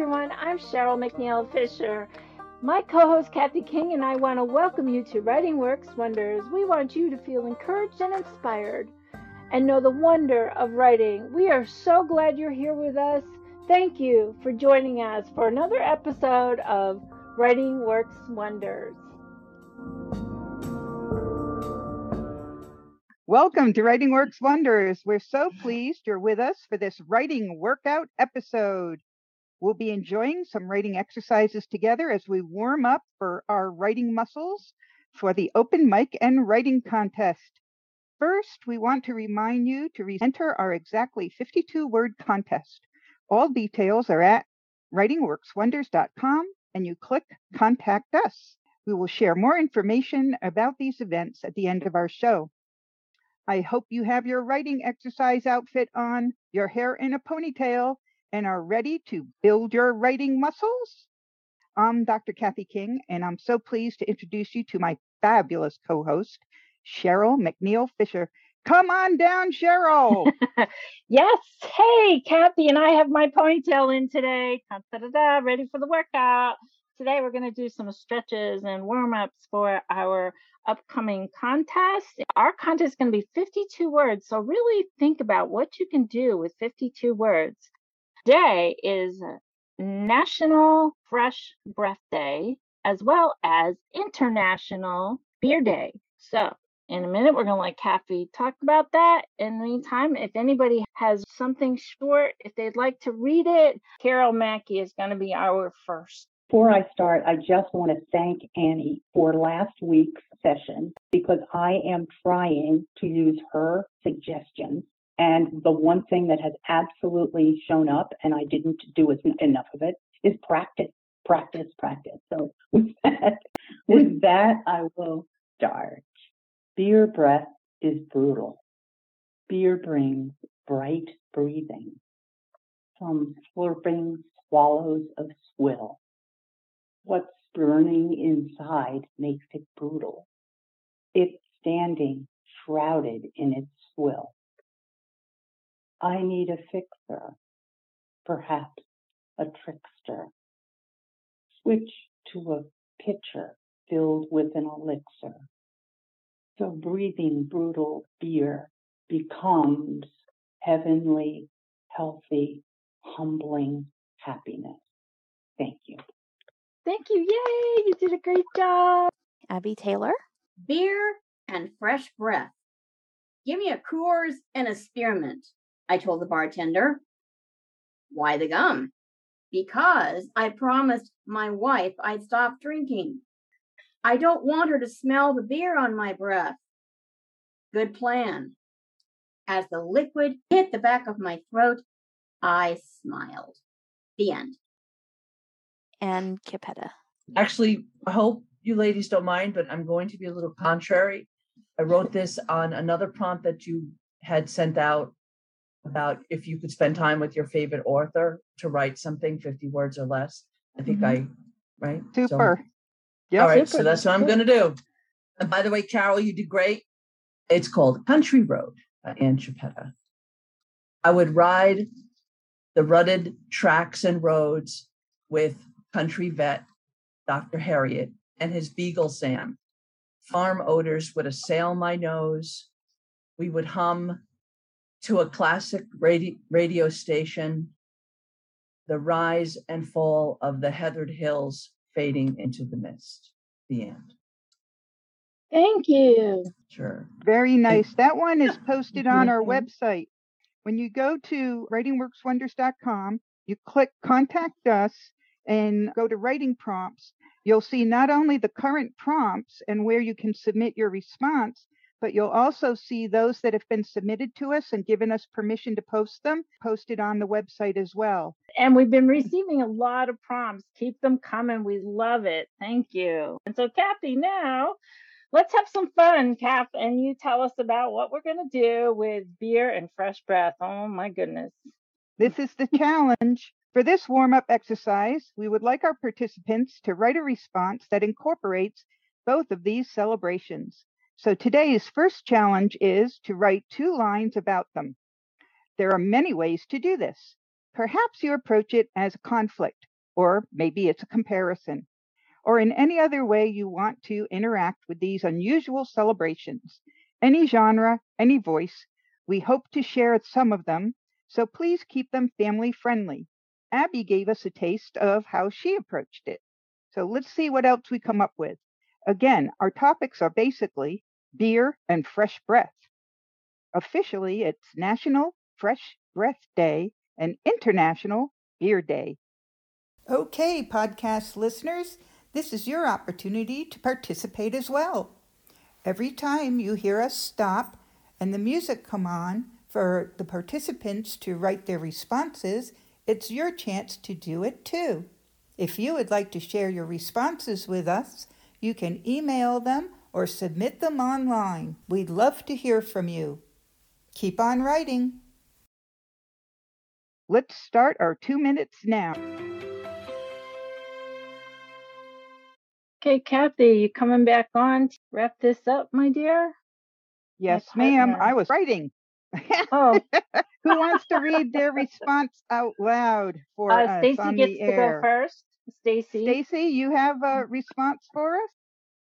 everyone. I'm Cheryl McNeil Fisher. My co-host Kathy King and I want to welcome you to Writing Works Wonders. We want you to feel encouraged and inspired and know the wonder of writing. We are so glad you're here with us. Thank you for joining us for another episode of Writing Works Wonders. Welcome to Writing Works Wonders. We're so pleased you're with us for this writing workout episode. We'll be enjoying some writing exercises together as we warm up for our writing muscles for the open mic and writing contest. First, we want to remind you to enter our exactly 52-word contest. All details are at writingworkswonders.com and you click Contact Us. We will share more information about these events at the end of our show. I hope you have your writing exercise outfit on, your hair in a ponytail, and are ready to build your writing muscles. I'm Dr. Kathy King, and I'm so pleased to introduce you to my fabulous co-host, Cheryl McNeil Fisher. Come on down, Cheryl. Yes. Hey, Kathy, and I have my ponytail in today. Ready for the workout. Today, we're going to do some stretches and warm-ups for our upcoming contest. Our contest is going to be 52 words, so really think about what you can do with 52 words. Today is National Fresh Breath Day, as well as International Beer Day. So in a minute, we're going to let Kathy talk about that. In the meantime, if anybody has something short, if they'd like to read it, Carol Mackey is going to be our first. Before I start, I just want to thank Annie for last week's session because I am trying to use her suggestions. And the one thing that has absolutely shown up, and I didn't do enough of it, is practice. So with that, I will start. Beer breath is brutal. Beer brings bright breathing from slurping swallows of swill. What's burning inside makes it brutal. It's standing shrouded in its swill. I need a fixer, perhaps a trickster. Switch to a pitcher filled with an elixir. So breathing brutal beer becomes heavenly, healthy, humbling happiness. Thank you. Thank you. Yay, you did a great job. Abby Taylor. Beer and fresh breath. Give me a Coors and a spearmint, I told the bartender. Why the gum? Because I promised my wife I'd stop drinking. I don't want her to smell the beer on my breath. Good plan. As the liquid hit the back of my throat, I smiled. The end. Ann Chiappetta. Actually, I hope you ladies don't mind, but I'm going to be a little contrary. I wrote this on another prompt that you had sent out about if you could spend time with your favorite author to write something 50 words or less. I think right? Super. So, yeah. All right. Super. So that's what I'm going to do. And by the way, Carol, you did great. It's called Country Road by Ann Chiappetta. I would ride the rutted tracks and roads with country vet Dr. Harriet and his beagle Sam. Farm odors would assail my nose. We would hum to a classic radio station, the rise and fall of the heathered hills fading into the mist. The end. Thank you. Sure. Very nice. That one is posted on our website. When you go to writingworkswonders.com, you click Contact Us, and go to writing prompts, you'll see not only the current prompts and where you can submit your response, but you'll also see those that have been submitted to us and given us permission to post them, posted on the website as well. And we've been receiving a lot of prompts. Keep them coming. We love it. Thank you. And so, Kathy, now let's have some fun, Kath, and you tell us about what we're going to do with beer and fresh breath. Oh, my goodness. This is the challenge. For this warm-up exercise, we would like our participants to write a response that incorporates both of these celebrations. So today's first challenge is to write two lines about them. There are many ways to do this. Perhaps you approach it as a conflict. or maybe it's a comparison, or in any other way you want to interact with these unusual celebrations. Any genre, any voice, we hope to share some of them, so please keep them family friendly. Abby gave us a taste of how she approached it. So let's see what else we come up with. Again, our topics are basically beer and fresh breath. Officially, it's National Fresh Breath Day and International Beer Day. Okay, podcast listeners, this is your opportunity to participate as well. Every time you hear us stop and the music come on for the participants to write their responses, it's your chance to do it too. If you would like to share your responses with us, you can email them or submit them online. We'd love to hear from you. Keep on writing. Let's start our 2 minutes now. Okay, Kathy, you coming back on to wrap this up, my dear? Yes, ma'am. I was writing. Oh. Who wants to read their response out loud for us on the air? Stacy gets to go first. Stacy, you have a response for us?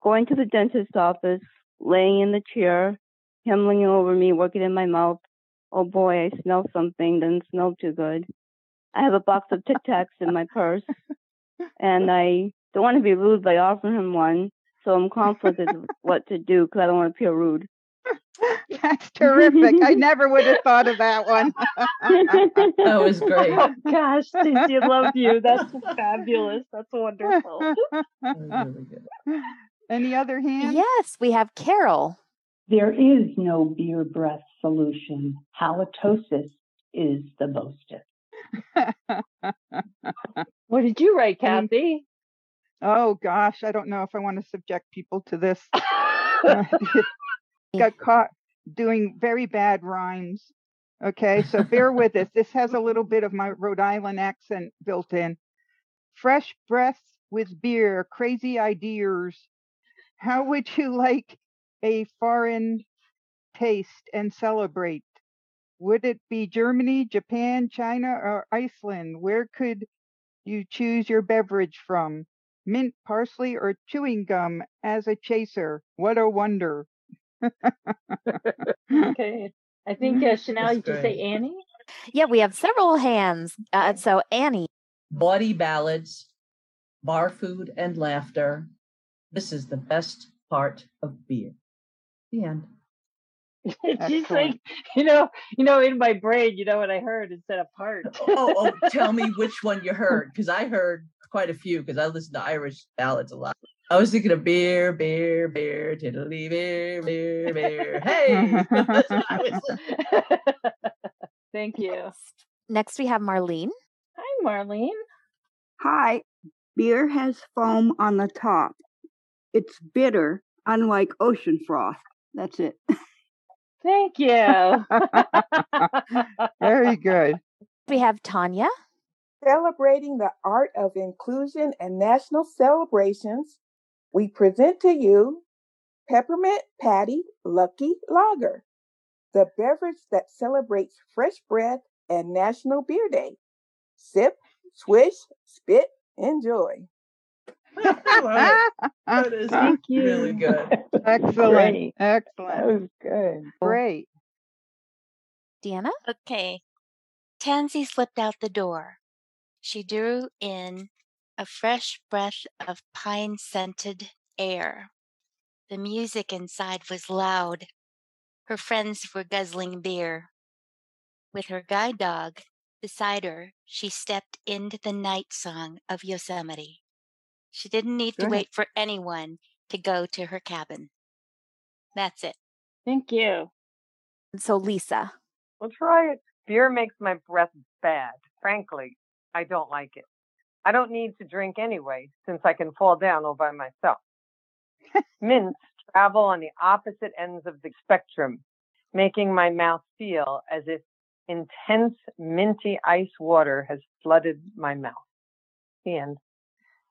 Going to the dentist's office, laying in the chair, him leaning over me, working in my mouth. Oh boy, I smell something. Doesn't smell too good. I have a box of Tic Tacs in my purse, and I don't want to be rude by offering him one, so I'm conflicted what to do because I don't want to appear rude. That's terrific. I never would have thought of that one. That was great. Oh, gosh, Stacy, I love you. That's fabulous. That's wonderful. Any other hand? Yes, we have Carol. There is no beer breath solution. Halitosis is the boastest. What did you write, Kathy? Oh, gosh, I don't know if I want to subject people to this. Got caught doing very bad rhymes. Okay, so bear with us. This has a little bit of my Rhode Island accent built in. Fresh breath with beer, crazy ideas. How would you like a foreign taste and celebrate? Would it be Germany, Japan, China, or Iceland? Where could you choose your beverage from? Mint, parsley, or chewing gum as a chaser? What a wonder. Okay, I think Chanel, you just say Annie. Yeah, we have several hands. So Annie, body ballads, bar food, and laughter. This is the best part of beer. The end. She's like, you know, in my brain, you know what I heard instead of part. oh, tell me which one you heard, because I heard quite a few because I listen to Irish ballads a lot. I was thinking of beer, beer, beer, tiddly beer, beer, beer. Hey! Thank you. Next we have Marlene. Hi, Marlene. Hi. Beer has foam on the top. It's bitter, unlike ocean froth. That's it. Thank you. Very good. We have Tanya. Celebrating the art of inclusion and national celebrations. We present to you Peppermint Patty Lucky Lager, the beverage that celebrates fresh breath and National Beer Day. Sip, swish, spit, enjoy. I love it. That is Thank you. Really good. Excellent. Great. Excellent. That was good. Great. Deanna? Okay. Tansy slipped out the door. She drew in a fresh breath of pine-scented air. The music inside was loud. Her friends were guzzling beer. With her guide dog beside her, she stepped into the night song of Yosemite. She didn't need to wait for anyone to go to her cabin. That's it. Thank you. And so, Lisa. Well, try it. Beer makes my breath bad. Frankly, I don't like it. I don't need to drink anyway, since I can fall down all by myself. Mints travel on the opposite ends of the spectrum, making my mouth feel as if intense minty ice water has flooded my mouth. The end.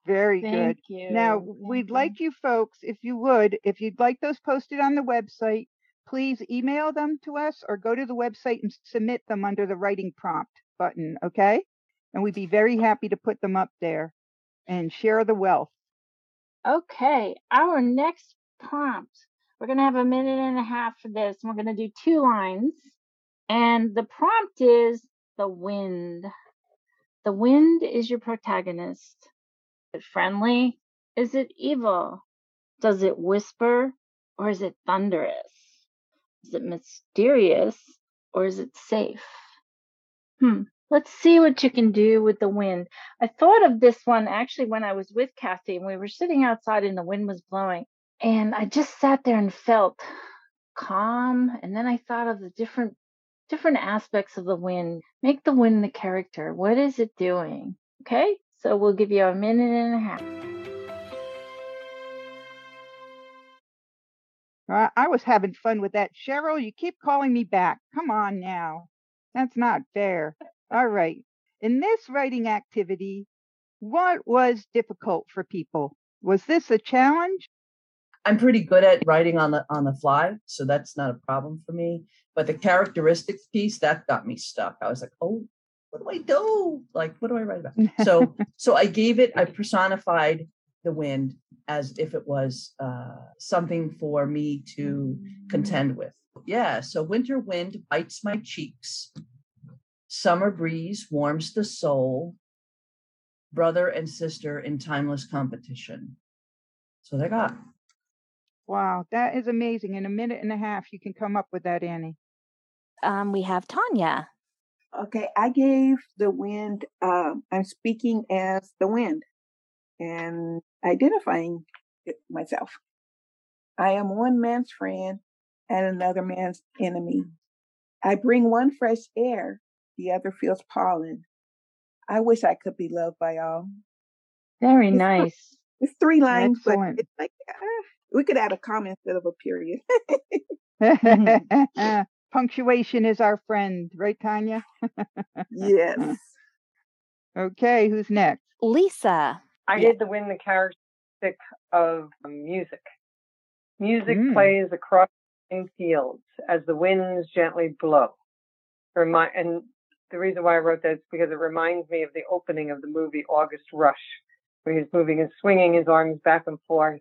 Very good. You. Now, we'd like you folks, if you'd like those posted on the website, please email them to us or go to the website and submit them under the writing prompt button, okay? and we'd be very happy to put them up there and share the wealth. Okay, our next prompt. We're going to have a minute and a half for this. We're going to do 2 lines. And the prompt is the wind. The wind is your protagonist. Is it friendly? Is it evil? Does it whisper or is it thunderous? Is it mysterious or is it safe? Let's see what you can do with the wind. I thought of this one actually when I was with Kathy and we were sitting outside and the wind was blowing. And I just sat there and felt calm. And then I thought of the different aspects of the wind. Make the wind the character. What is it doing? Okay, so we'll give you a minute and a half. I was having fun with that. Cheryl, you keep calling me back. Come on now. That's not fair. All right. In this writing activity, what was difficult for people? Was this a challenge? I'm pretty good at writing on the fly, so that's not a problem for me. But the characteristics piece, that got me stuck. I was like, oh, what do I do? Like, what do I write about? So I personified the wind as if it was something for me to contend with. Yeah, so winter wind bites my cheeks. Summer breeze warms the soul. Brother and sister in timeless competition. So they got. Wow, that is amazing. In a minute and a half, you can come up with that, Annie. We have Tanya. Okay, I gave the wind, I'm speaking as the wind and identifying it myself. I am one man's friend and another man's enemy. I bring one fresh air, the other feels pollen. I wish I could be loved by all. Very nice. It's 3 lines, excellent. But it's like... we could add a comma instead of a period. Punctuation is our friend, right, Tanya? Yes. Okay, who's next? Lisa. I did the wind, the characteristic of music. Music plays across fields as the winds gently blow. And the reason why I wrote that is because it reminds me of the opening of the movie August Rush, where he's moving and swinging his arms back and forth.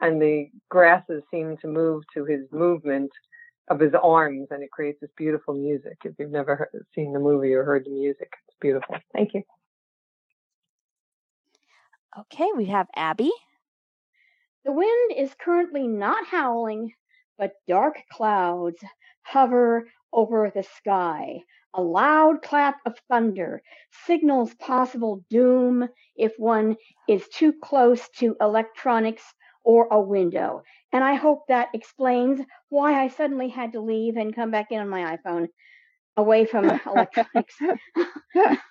And the grasses seem to move to his movement of his arms, and it creates this beautiful music. If you've never seen the movie or heard the music, it's beautiful. Thank you. Okay, we have Abby. The wind is currently not howling, but dark clouds hover over the sky. A loud clap of thunder signals possible doom if one is too close to electronics or a window. And I hope that explains why I suddenly had to leave and come back in on my iPhone, away from electronics.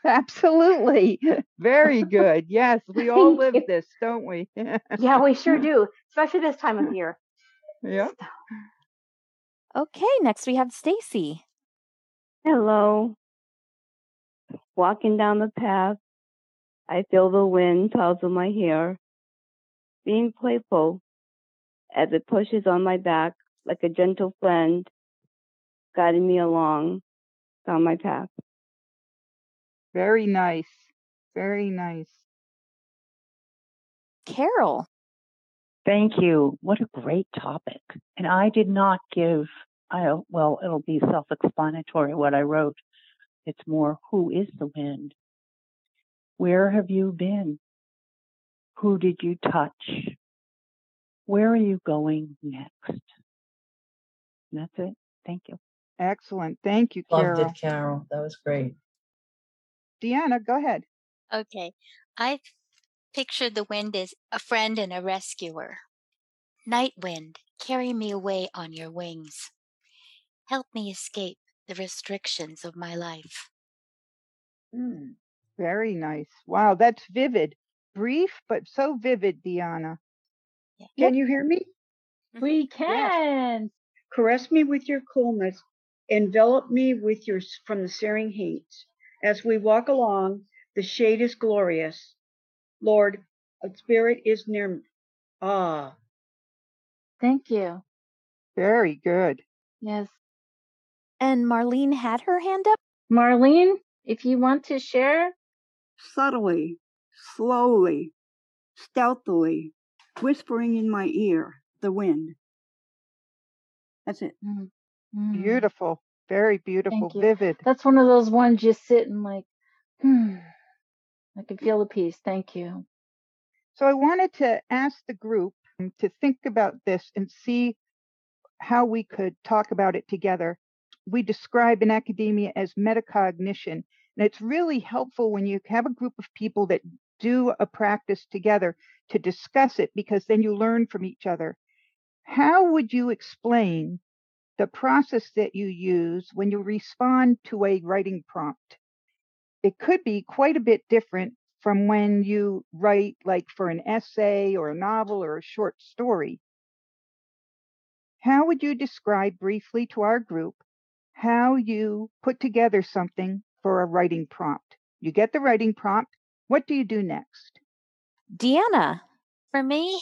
Absolutely. Very good. Yes, we all live this, don't we? Yeah, we sure do, especially this time of year. Yeah. So. Okay, next we have Stacy. Hello. Walking down the path, I feel the wind puzzle my hair. Being playful as it pushes on my back like a gentle friend guiding me along down my path. Very nice. Very nice. Carol. Thank you. What a great topic. And I did not give, it'll be self-explanatory what I wrote. It's more, who is the wind? Where have you been? Who did you touch? Where are you going next? And that's it. Thank you. Excellent. Thank you, Carol. Loved it, Carol. That was great. Deanna, go ahead. Okay. I pictured the wind as a friend and a rescuer. Night wind, carry me away on your wings. Help me escape the restrictions of my life. Very nice. Wow, that's vivid. Brief, but so vivid, Deanna. Yeah. Can you hear me? We can. Yes. Caress me with your coolness. Envelop me with your from the searing heat. As we walk along, the shade is glorious. Lord, a spirit is near me. Ah. Thank you. Very good. Yes. And Marlene had her hand up. Marlene, if you want to share subtly, slowly, stealthily, whispering in my ear, the wind. That's it. Mm-hmm. Beautiful. Very beautiful. Vivid. That's one of those ones you sit and like, I can feel the peace. Thank you. So I wanted to ask the group to think about this and see how we could talk about it together. We describe in academia as metacognition. And it's really helpful when you have a group of people that do a practice together to discuss it, because then you learn from each other. How would you explain the process that you use when you respond to a writing prompt? It could be quite a bit different from when you write, like for an essay or a novel or a short story. How would you describe briefly to our group how you put together something for a writing prompt? You get the writing prompt. What do you do next? Deanna, for me,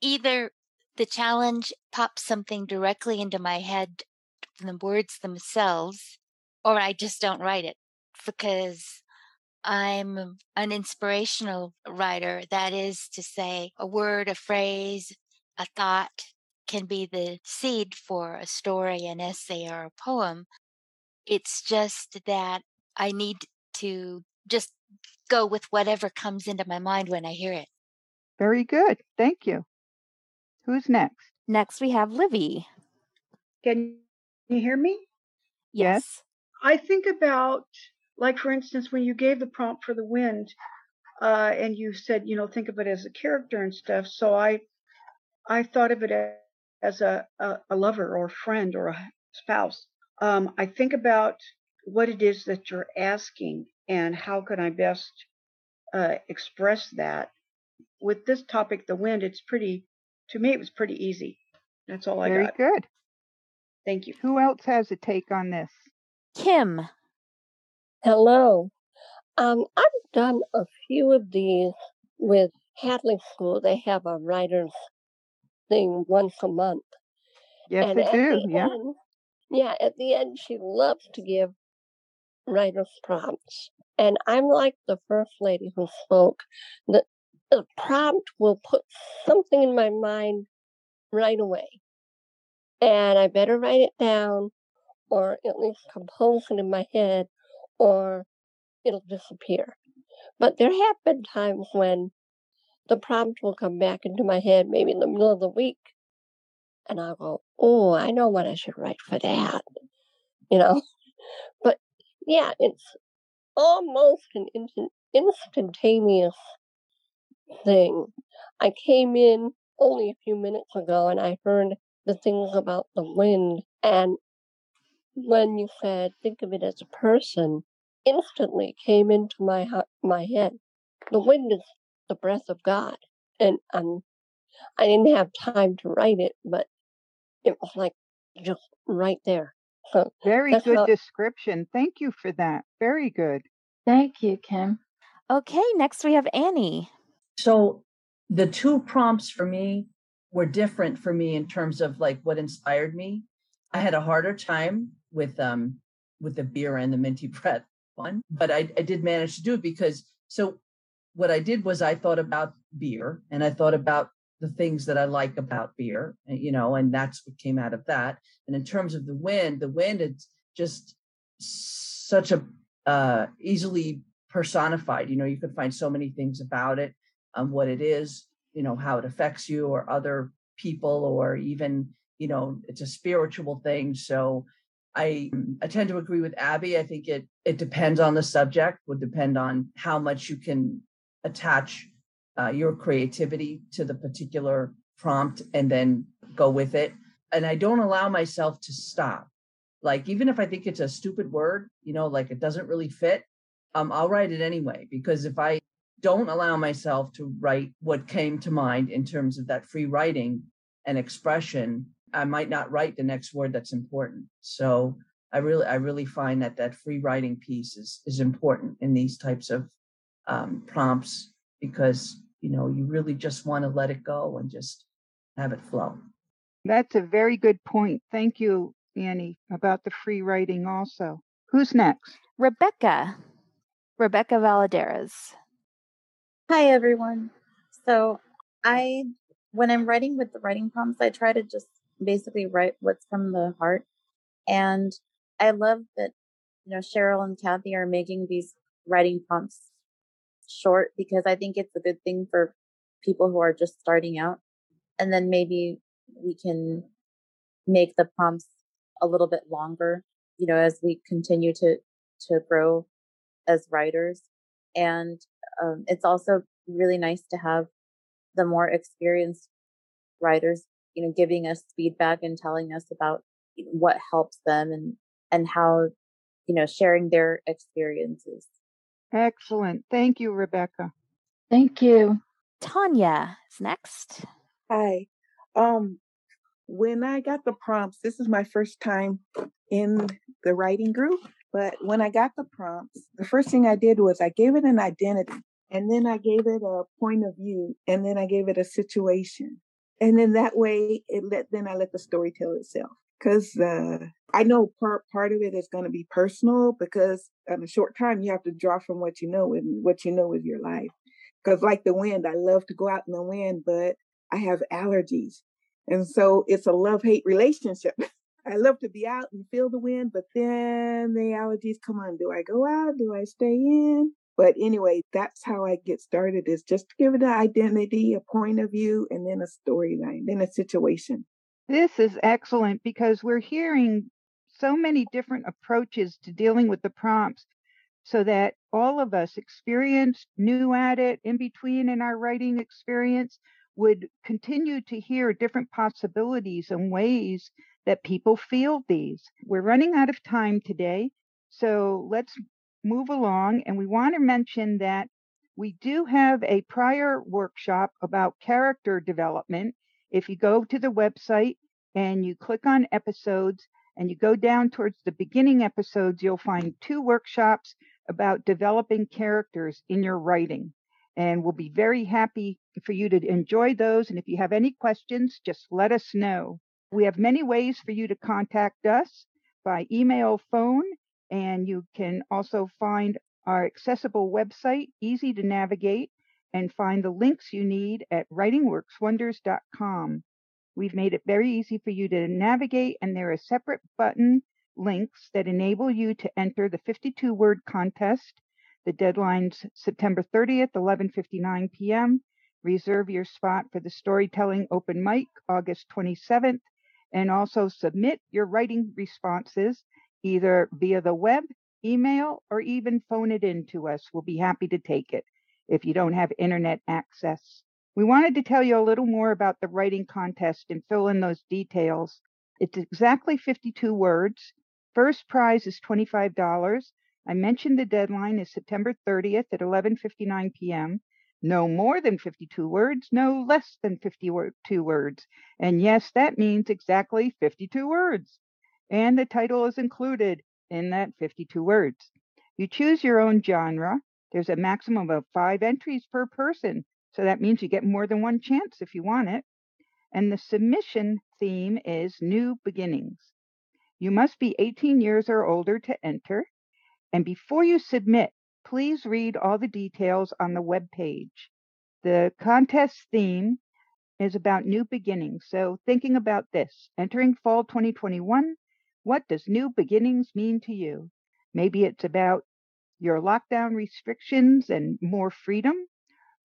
either the challenge pops something directly into my head from the words themselves, or I just don't write it because I'm an inspirational writer. That is to say, a word, a phrase, a thought can be the seed for a story, an essay, or a poem. It's just that I need to just go with whatever comes into my mind when I hear it. Very good. Thank you. Who's next? Next, we have Livvy. Can you hear me? Yes. I think about, like, for instance, when you gave the prompt for the wind, and you said, you know, think of it as a character and stuff. So I thought of it as a lover or a friend or a spouse. I think about what it is that you're asking and how can I best express that. With this topic, the wind, it's pretty, to me, it was pretty easy. That's all I got. Very good. Thank you. Who else has a take on this? Kim. Hello. I've done a few of these with Hadley School. They have a writer's thing once a month. Yes, and they do. At the end, she loves to give writer's prompts. And I'm like the first lady who spoke. The prompt will put something in my mind right away. And I better write it down, or at least compose it in my head, or it'll disappear. But there have been times when the prompt will come back into my head, maybe in the middle of the week. And I'll go, oh, I know what I should write for that, you know. But yeah, it's almost an instantaneous thing. I came in only a few minutes ago and I heard the things about the wind. And when you said, think of it as a person, instantly came into my head. The wind is the breath of God. And I didn't have time to write it, but it was like just right there. So very good description. Thank you for that. Very good. Thank you, Kim. Okay, next we have Annie. So the two prompts for me were different for me in terms of like what inspired me. I had a harder time with the beer and the minty breath one, but I did manage to do it because, so what I did was I thought about beer and I thought about the things that I like about beer, you know, and that's what came out of that. And in terms of the wind is just such a easily personified, you know, you could find so many things about it, what it is, you know, how it affects you or other people, or even, you know, it's a spiritual thing. So I tend to agree with Abby. I think it depends on the subject, would depend on how much you can attach your creativity to the particular prompt and then go with it. And I don't allow myself to stop. Like, even if I think it's a stupid word, you know, like it doesn't really fit, I'll write it anyway, because if I don't allow myself to write what came to mind in terms of that free writing and expression, I might not write the next word that's important. So I really find that free writing piece is important in these types of prompts, because, you know, you really just want to let it go and just have it flow. That's a very good point. Thank you, Annie, about the free writing also. Who's next? Rebecca. Rebecca Valaderas. Hi, everyone. So when I'm writing with the writing prompts, I try to just basically write what's from the heart. And I love that, Cheryl and Kathy are making these writing prompts short, because I think it's a good thing for people who are just starting out. And then maybe we can make the prompts a little bit longer, as we continue to grow as writers. And it's also really nice to have the more experienced writers, giving us feedback and telling us about what helps them and how, sharing their experiences. Excellent. Thank you, Rebecca. Thank you. Tanya is next. Hi. When I got the prompts, this is my first time in the writing group, but when I got the prompts, the first thing I did was I gave it an identity, and then I gave it a point of view, and then I gave it a situation. And then that way, I let the story tell itself. Because I know part of it is going to be personal, because in a short time, you have to draw from what you know, and what you know is your life. Because like the wind, I love to go out in the wind, but I have allergies. And so it's a love-hate relationship. I love to be out and feel the wind, but then the allergies come on. Do I go out? Do I stay in? But anyway, that's how I get started, is just give it an identity, a point of view, and then a storyline, then a situation. This is excellent, because we're hearing so many different approaches to dealing with the prompts, so that all of us, experienced, new at it, in between in our writing experience, would continue to hear different possibilities and ways that people feel these. We're running out of time today, so let's move along. And we want to mention that we do have a prior workshop about character development. If you go to the website and you click on episodes and you go down towards the beginning episodes, you'll find two workshops about developing characters in your writing. And we'll be very happy for you to enjoy those. And if you have any questions, just let us know. We have many ways for you to contact us, by email, phone, and you can also find our accessible website, easy to navigate, and find the links you need at writingworkswonders.com. We've made it very easy for you to navigate, and there are separate button links that enable you to enter the 52-word contest. The deadline's September 30th, 11:59 p.m. Reserve your spot for the storytelling open mic, August 27th, and also submit your writing responses either via the web, email, or even phone it in to us. We'll be happy to take it if you don't have internet access. We wanted to tell you a little more about the writing contest and fill in those details. It's exactly 52 words. First prize is $25. I mentioned the deadline is September 30th at 11:59 p.m. No more than 52 words, no less than 52 words. And yes, that means exactly 52 words. And the title is included in that 52 words. You choose your own genre. There's a maximum of 5 entries per person. So that means you get more than one chance if you want it. And the submission theme is new beginnings. You must be 18 years or older to enter. And before you submit, please read all the details on the web page. The contest theme is about new beginnings. So thinking about this, entering fall 2021, what does new beginnings mean to you? Maybe it's about your lockdown restrictions and more freedom,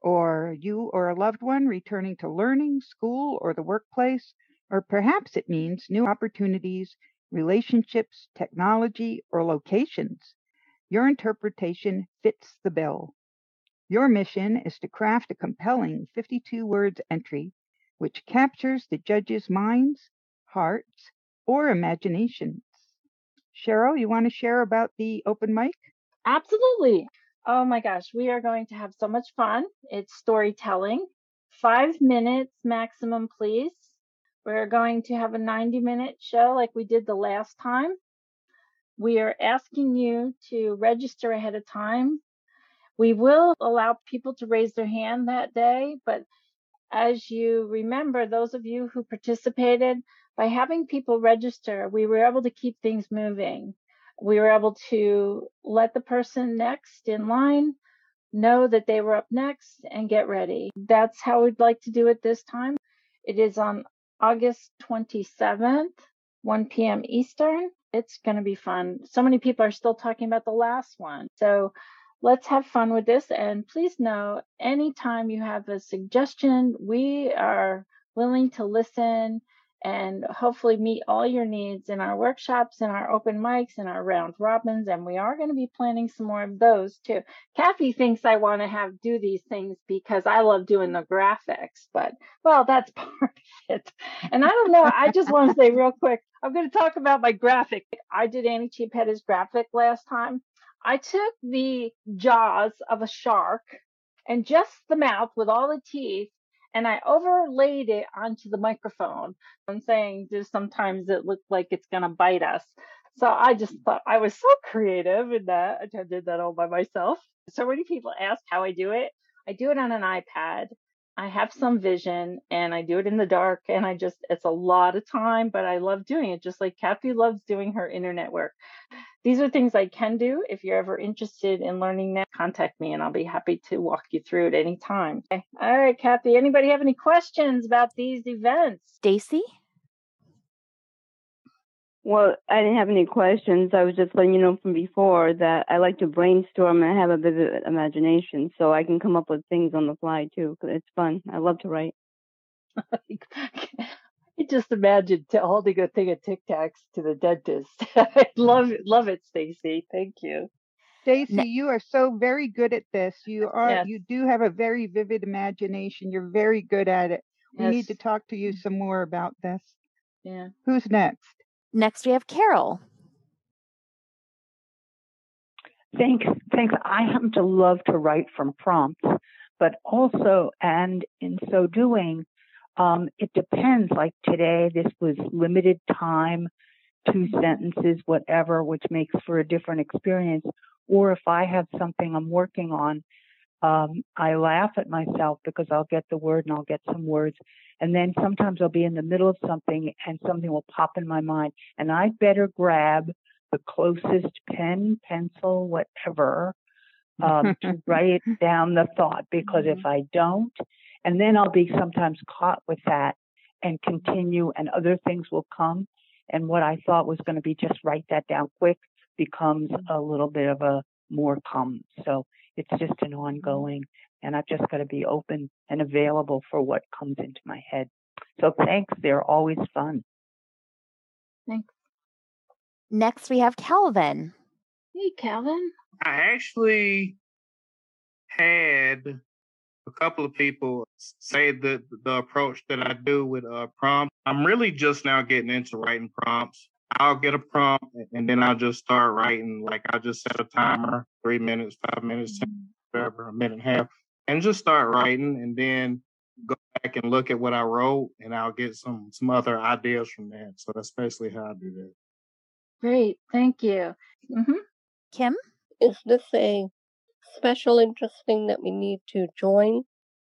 or you or a loved one returning to learning, school, or the workplace, or perhaps it means new opportunities, relationships, technology, or locations. Your interpretation fits the bill. Your mission is to craft a compelling 52-word entry which captures the judges' minds, hearts, or imaginations. Cheryl, you want to share about the open mic? Absolutely. Oh my gosh, we are going to have so much fun. It's storytelling. 5 minutes maximum, please. We're going to have a 90-minute show like we did the last time. We are asking you to register ahead of time. We will allow people to raise their hand that day, but as you remember, those of you who participated, by having people register, we were able to keep things moving. We were able to let the person next in line know that they were up next and get ready. That's how we'd like to do it this time. It is on August 27th, 1 p.m. Eastern. It's going to be fun. So many people are still talking about the last one. So let's have fun with this. And please know, anytime you have a suggestion, we are willing to listen and hopefully meet all your needs in our workshops and our open mics and our round robins. And we are going to be planning some more of those too. Kathy thinks I want to do these things because I love doing the graphics, but well, that's part of it. And I don't know, I just want to say real quick, I'm going to talk about my graphic. I did Annie Chiappetta's graphic last time. I took the jaws of a shark and just the mouth with all the teeth, and I overlaid it onto the microphone. I'm saying just sometimes it looked like it's going to bite us. So I just thought I was so creative in that. I did that all by myself. So many people ask how I do it. I do it on an iPad. I have some vision and I do it in the dark, and it's a lot of time, but I love doing it, just like Kathy loves doing her internet work. These are things I can do. If you're ever interested in learning that, contact me and I'll be happy to walk you through at any time. Okay. All right, Kathy, anybody have any questions about these events? Stacy? Well, I didn't have any questions. I was just letting you know from before that I like to brainstorm and I have a vivid imagination, so I can come up with things on the fly too. It's fun. I love to write. I just imagined holding a thing of Tic Tacs to the dentist. I love it, Stacy. Thank you. Stacy, you are so very good at this. You do have a very vivid imagination. You're very good at it. We need to talk to you some more about this. Yeah. Who's next? Next, we have Carol. Thanks. I happen to love to write from prompts, but also, and in so doing, it depends. Like today, this was limited time, 2 sentences, whatever, which makes for a different experience. Or if I have something I'm working on, I laugh at myself because I'll get the word and I'll get some words. And then sometimes I'll be in the middle of something and something will pop in my mind. And I'd better grab the closest pen, pencil, whatever, to write down the thought, because if I don't, and then I'll be sometimes caught with that and continue, and other things will come. And what I thought was going to be just write that down quick becomes a little bit of a more come. So it's just an ongoing, and I've just got to be open and available for what comes into my head. So thanks. They're always fun. Thanks. Next, we have Calvin. Hey, Calvin. I actually had a couple of people say that the approach that I do with prompts. I'm really just now getting into writing prompts. I'll get a prompt and then I'll just start writing. Like I'll just set a timer, 3 minutes, 5 minutes, 10, whatever, a minute and a half, and just start writing, and then go back and look at what I wrote, and I'll get some other ideas from that. So that's basically how I do that. Great. Thank you. Kim? Is this a special interest thing that we need to join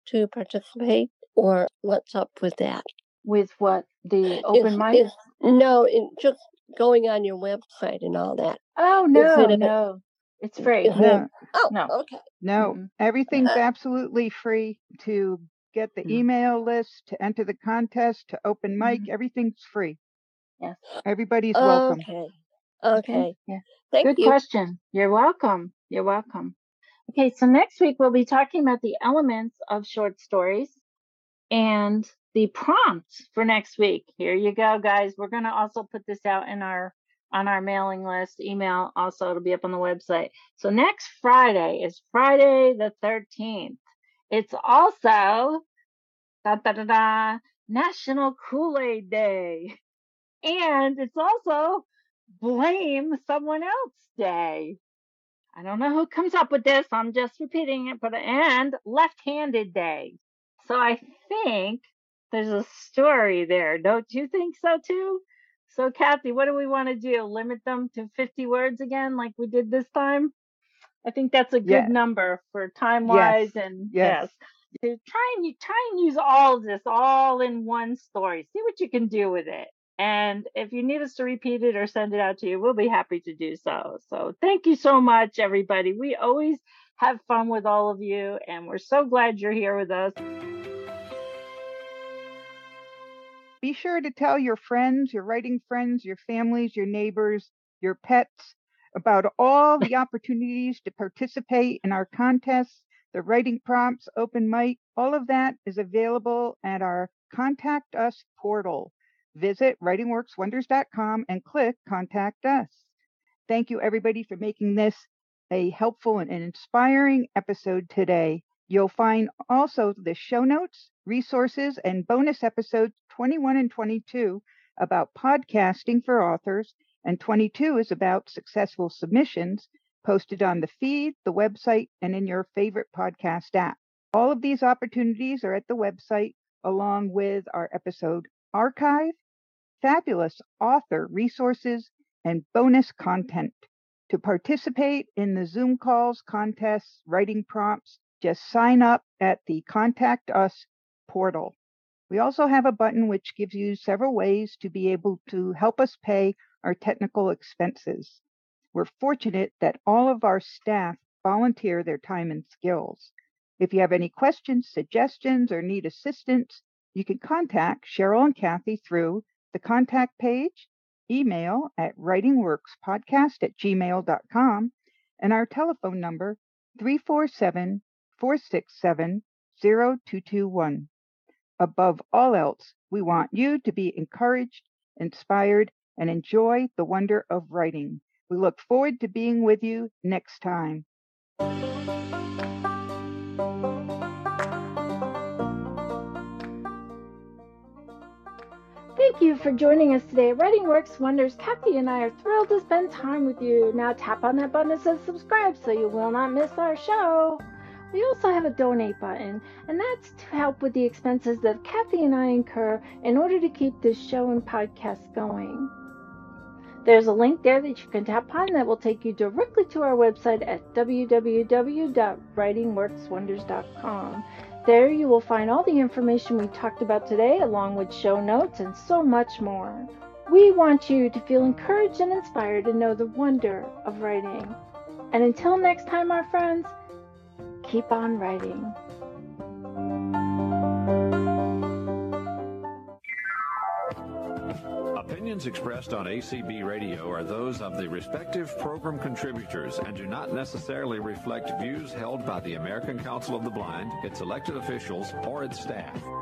to participate, or what's up with that? With what? The open mic? No, just going on your website and all that. Oh, no, no. It's free. No. Oh, no. Okay. No, everything's absolutely free to get the email list, to enter the contest, to open mic. Everything's free. Yes. Everybody's welcome. Okay. Yeah. Thank you. Good question. You're welcome. Okay, so next week we'll be talking about the elements of short stories and the prompt for next week. Here you go, guys. We're going to also put this out on our mailing list, email. Also, it'll be up on the website. So next Friday is Friday the 13th. It's also National Kool-Aid Day. And it's also Blame Someone Else Day. I don't know who comes up with this. I'm just repeating it. And Left-Handed Day. So I think there's a story there. Don't you think so, too? So, Kathy, what do we want to do? Limit them to 50 words again like we did this time? I think that's a good number for time-wise. Yes. And yes. So try and use all of this all in one story. See what you can do with it. And if you need us to repeat it or send it out to you, we'll be happy to do so. So thank you so much, everybody. We always have fun with all of you, and we're so glad you're here with us. Be sure to tell your friends, your writing friends, your families, your neighbors, your pets about all the opportunities to participate in our contests, the writing prompts, open mic. All of that is available at our Contact Us portal. Visit writingworkswonders.com and click Contact Us. Thank you, everybody, for making this a helpful and inspiring episode today. You'll find also the show notes, resources, and bonus episodes 21 and 22 about podcasting for authors, and 22 is about successful submissions, posted on the feed, the website, and in your favorite podcast app. All of these opportunities are at the website, along with our episode archive, fabulous author resources, and bonus content. To participate in the Zoom calls, contests, writing prompts, just sign up at the Contact Us portal. We also have a button which gives you several ways to be able to help us pay our technical expenses. We're fortunate that all of our staff volunteer their time and skills. If you have any questions, suggestions, or need assistance, you can contact Cheryl and Kathy through the contact page, email at writingworkspodcast@gmail.com, and our telephone number, 347-467-0221. Above all else, we want you to be encouraged, inspired, and enjoy the wonder of writing. We look forward to being with you next time. Thank you for joining us today at Writing Works Wonders. Kathy and I are thrilled to spend time with you. Now tap on that button that says subscribe so you will not miss our show. We also have a donate button, and that's to help with the expenses that Kathy and I incur in order to keep this show and podcast going. There's a link there that you can tap on that will take you directly to our website at www.writingworkswonders.com. There you will find all the information we talked about today, along with show notes and so much more. We want you to feel encouraged and inspired to know the wonder of writing. And until next time, our friends, keep on writing. Opinions expressed on ACB Radio are those of the respective program contributors and do not necessarily reflect views held by the American Council of the Blind, its elected officials, or its staff.